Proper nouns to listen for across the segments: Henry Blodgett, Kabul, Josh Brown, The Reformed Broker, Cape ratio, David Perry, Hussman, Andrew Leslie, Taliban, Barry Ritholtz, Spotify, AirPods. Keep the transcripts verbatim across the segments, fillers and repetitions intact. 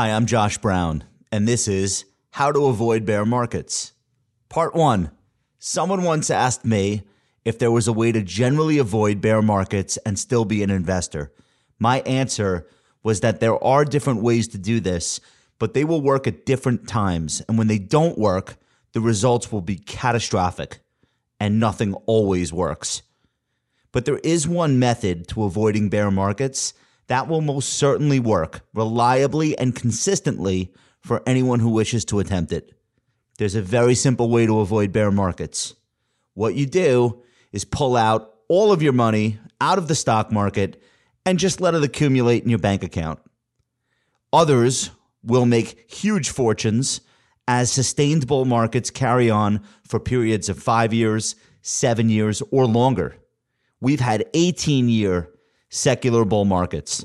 Hi, I'm Josh Brown, and this is How to Avoid Bear Markets. Part one. Someone once asked me if there was a way to generally avoid bear markets and still be an investor. My answer was that there are different ways to do this, but they will work at different times, and when they don't work, the results will be catastrophic, and nothing always works. But there is one method to avoiding bear markets that will most certainly work reliably and consistently for anyone who wishes to attempt it. There's a very simple way to avoid bear markets. What you do is pull out all of your money out of the stock market and just let it accumulate in your bank account. Others will make huge fortunes as sustained bull markets carry on for periods of five years, seven years, or longer. We've had eighteen-year secular bull markets.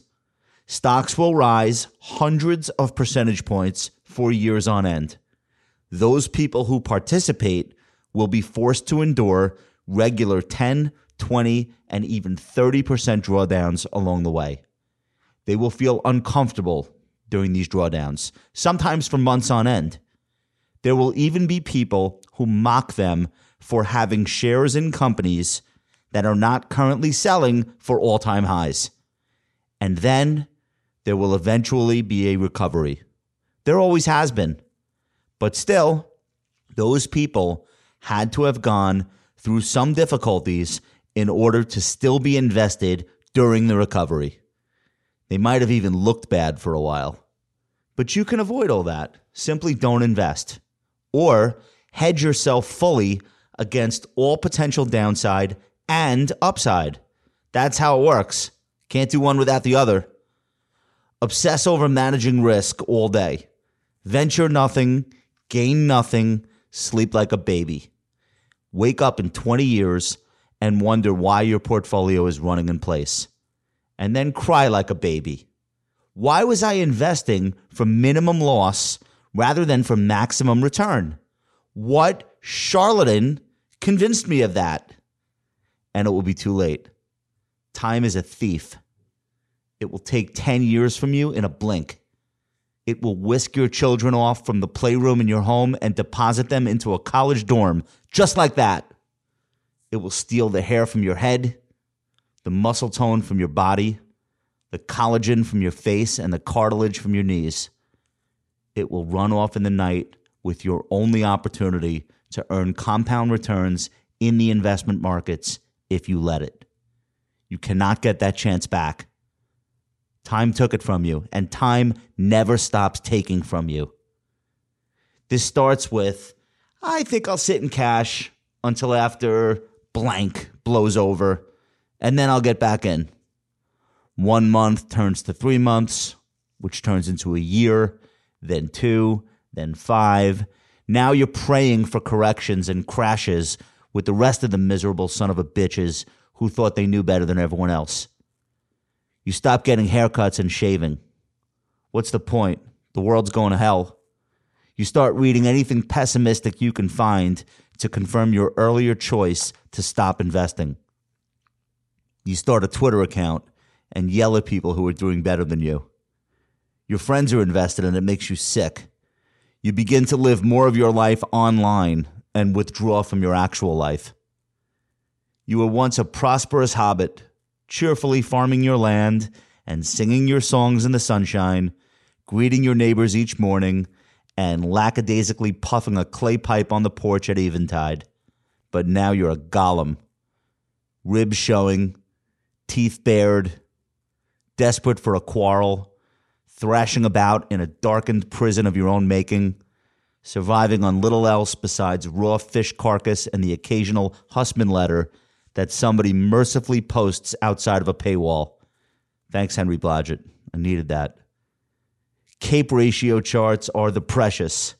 Stocks will rise hundreds of percentage points for years on end. Those people who participate will be forced to endure regular ten, twenty, and even thirty percent drawdowns along the way. They will feel uncomfortable during these drawdowns, sometimes for months on end. There will even be people who mock them for having shares in companies that are not currently selling for all-time highs. And then there will eventually be a recovery. There always has been. But still, those people had to have gone through some difficulties in order to still be invested during the recovery. They might have even looked bad for a while. But you can avoid all that. Simply don't invest. Or hedge yourself fully against all potential downside and upside. That's how it works. Can't do one without the other. Obsess over managing risk all day. Venture nothing, gain nothing, sleep like a baby. Wake up in twenty years and wonder why your portfolio is running in place. And then cry like a baby. Why was I investing for minimum loss rather than for maximum return? What charlatan convinced me of that? And it will be too late. Time is a thief. It will take ten years from you in a blink. It will whisk your children off from the playroom in your home and deposit them into a college dorm, just like that. It will steal the hair from your head, the muscle tone from your body, the collagen from your face, and the cartilage from your knees. It will run off in the night with your only opportunity to earn compound returns in the investment markets if you let it. You cannot get that chance back. Time took it from you, and time never stops taking from you. This starts with, I think I'll sit in cash until after blank blows over, and then I'll get back in. One month turns to three months, which turns into a year, then two, then five. Now you're praying for corrections and crashes with the rest of the miserable son of a bitches who thought they knew better than everyone else. You stop getting haircuts and shaving. What's the point? The world's going to hell. You start reading anything pessimistic you can find to confirm your earlier choice to stop investing. You start a Twitter account and yell at people who are doing better than you. Your friends are invested and it makes you sick. You begin to live more of your life online and withdraw from your actual life. You were once a prosperous hobbit, cheerfully farming your land and singing your songs in the sunshine, greeting your neighbors each morning, and lackadaisically puffing a clay pipe on the porch at eventide. But now you're a golem, ribs showing, teeth bared, desperate for a quarrel, thrashing about in a darkened prison of your own making, surviving on little else besides raw fish carcass and the occasional Hussman letter that somebody mercifully posts outside of a paywall. Thanks, Henry Blodgett. I needed that. Cape ratio charts are the precious.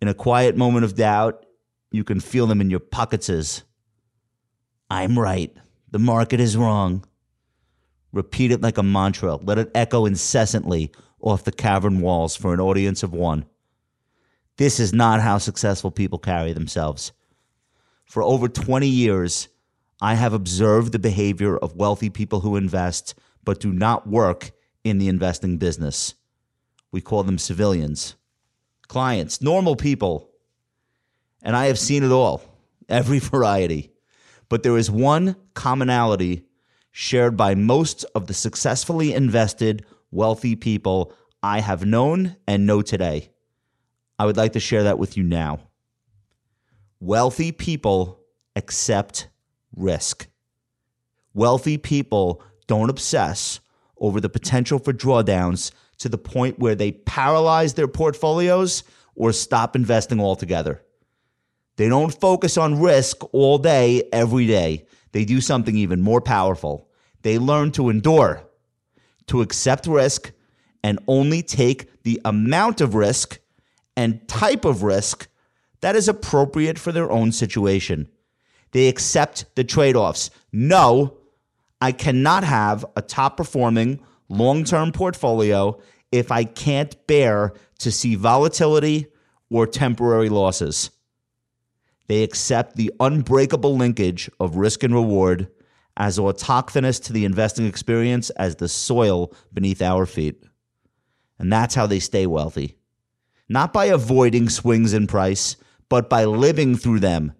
In a quiet moment of doubt, you can feel them in your pocketses. I'm right. The market is wrong. Repeat it like a mantra. Let it echo incessantly off the cavern walls for an audience of one. This is not how successful people carry themselves. For over twenty years, I have observed the behavior of wealthy people who invest but do not work in the investing business. We call them civilians, clients, normal people. And I have seen it all, every variety. But there is one commonality shared by most of the successfully invested wealthy people I have known and know today. I would like to share that with you now. Wealthy people accept risk. Wealthy people don't obsess over the potential for drawdowns to the point where they paralyze their portfolios or stop investing altogether. They don't focus on risk all day, every day. They do something even more powerful. They learn to endure, to accept risk, and only take the amount of risk and type of risk that is appropriate for their own situation. They accept the trade-offs. No, I cannot have a top-performing long-term portfolio if I can't bear to see volatility or temporary losses. They accept the unbreakable linkage of risk and reward, as autochthonous to the investing experience as the soil beneath our feet. And that's how they stay wealthy. Not by avoiding swings in price, but by living through them.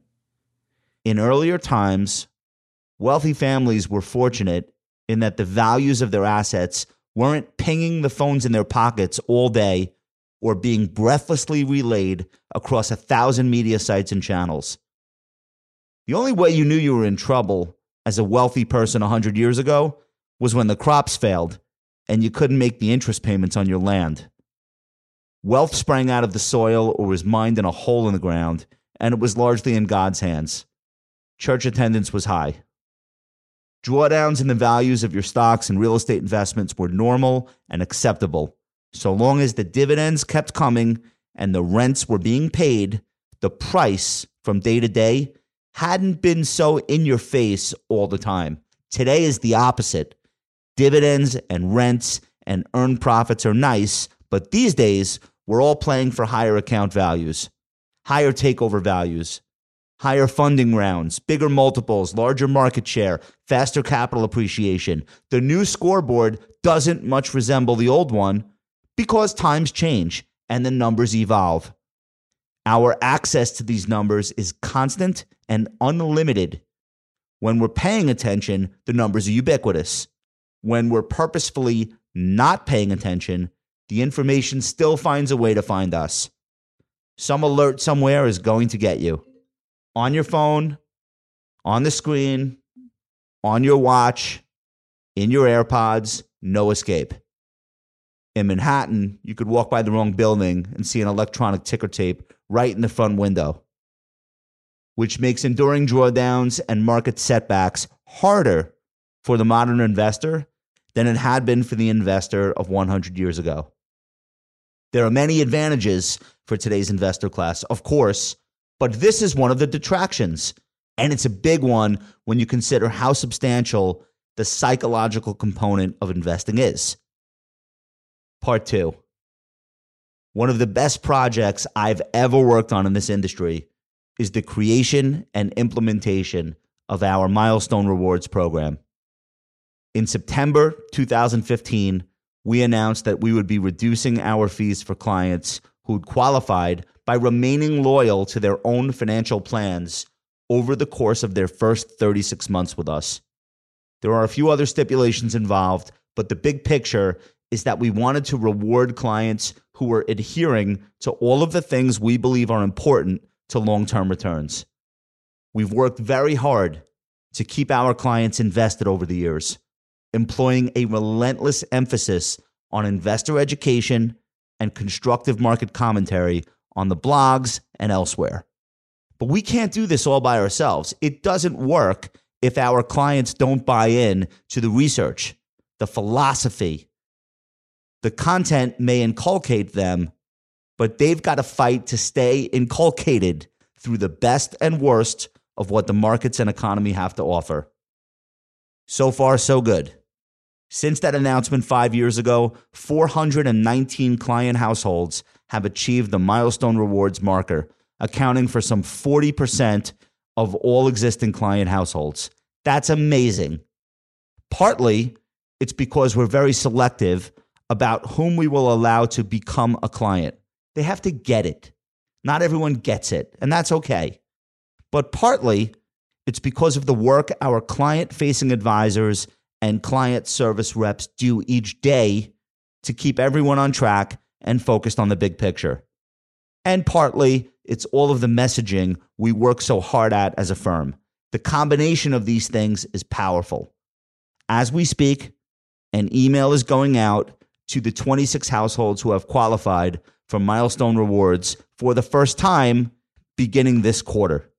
In earlier times, wealthy families were fortunate in that the values of their assets weren't pinging the phones in their pockets all day or being breathlessly relayed across a thousand media sites and channels. The only way you knew you were in trouble as a wealthy person one hundred years ago was when the crops failed and you couldn't make the interest payments on your land. Wealth sprang out of the soil or was mined in a hole in the ground, and it was largely in God's hands. Church attendance was high. Drawdowns in the values of your stocks and real estate investments were normal and acceptable. So long as the dividends kept coming and the rents were being paid, the price from day to day hadn't been so in your face all the time. Today is the opposite. Dividends and rents and earned profits are nice, but these days we're all playing for higher account values, higher takeover values, higher funding rounds, bigger multiples, larger market share, faster capital appreciation. The new scoreboard doesn't much resemble the old one because times change and the numbers evolve. Our access to these numbers is constant and unlimited. When we're paying attention, the numbers are ubiquitous. When we're purposefully not paying attention, the information still finds a way to find us. Some alert somewhere is going to get you. On your phone, on the screen, on your watch, in your AirPods, no escape. In Manhattan, you could walk by the wrong building and see an electronic ticker tape right in the front window, which makes enduring drawdowns and market setbacks harder for the modern investor than it had been for the investor of one hundred years ago. There are many advantages for today's investor class, of course, but this is one of the detractions, and it's a big one when you consider how substantial the psychological component of investing is. Part two. One of the best projects I've ever worked on in this industry is the creation and implementation of our Milestone Rewards program. In September two thousand fifteen, we announced that we would be reducing our fees for clients who'd qualified by remaining loyal to their own financial plans over the course of their first thirty-six months with us. There are a few other stipulations involved, but the big picture is that we wanted to reward clients who were adhering to all of the things we believe are important to long-term returns. We've worked very hard to keep our clients invested over the years, employing a relentless emphasis on investor education and constructive market commentary on the blogs and elsewhere. But we can't do this all by ourselves. It doesn't work if our clients don't buy in to the research, the philosophy. The content may inculcate them, but they've got to fight to stay inculcated through the best and worst of what the markets and economy have to offer. So far, so good. Since that announcement five years ago, four hundred nineteen client households have achieved the Milestone Rewards marker, accounting for some forty percent of all existing client households. That's amazing. Partly, it's because we're very selective about whom we will allow to become a client. They have to get it. Not everyone gets it, and that's okay. But partly, it's because of the work our client-facing advisors and client service reps do each day to keep everyone on track and focused on the big picture. And partly, it's all of the messaging we work so hard at as a firm. The combination of these things is powerful. As we speak, an email is going out to the twenty-six households who have qualified for milestone rewards for the first time beginning this quarter.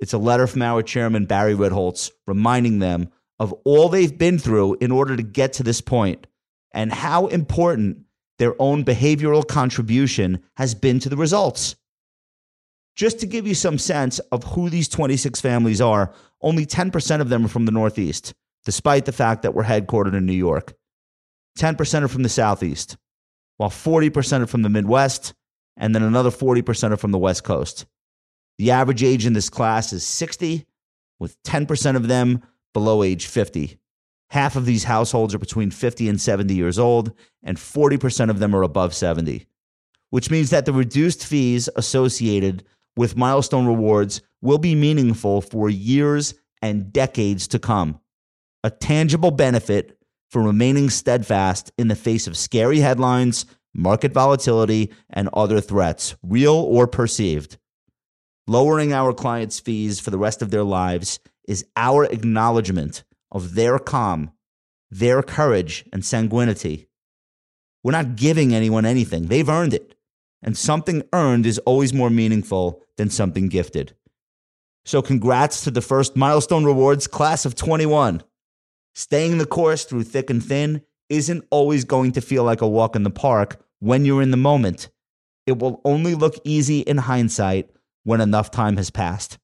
It's a letter from our chairman, Barry Ritholtz, reminding them of all they've been through in order to get to this point and how important their own behavioral contribution has been to the results. Just to give you some sense of who these twenty-six families are, only ten percent of them are from the Northeast, despite the fact that we're headquartered in New York. ten percent are from the Southeast, while forty percent are from the Midwest, and then another forty percent are from the West Coast. The average age in this class is sixty, with ten percent of them below age fifty. Half of these households are between fifty and seventy years old, and forty percent of them are above seventy, which means that the reduced fees associated with milestone rewards will be meaningful for years and decades to come. A tangible benefit for remaining steadfast in the face of scary headlines, market volatility, and other threats, real or perceived. Lowering our clients' fees for the rest of their lives is our acknowledgement of their calm, their courage, and sanguinity. We're not giving anyone anything. They've earned it. And something earned is always more meaningful than something gifted. So congrats to the first Milestone Rewards class of twenty-one. Staying the course through thick and thin isn't always going to feel like a walk in the park when you're in the moment. It will only look easy in hindsight when enough time has passed.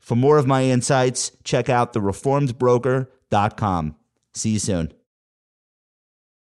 For more of my insights, check out the reformed broker dot com. See you soon.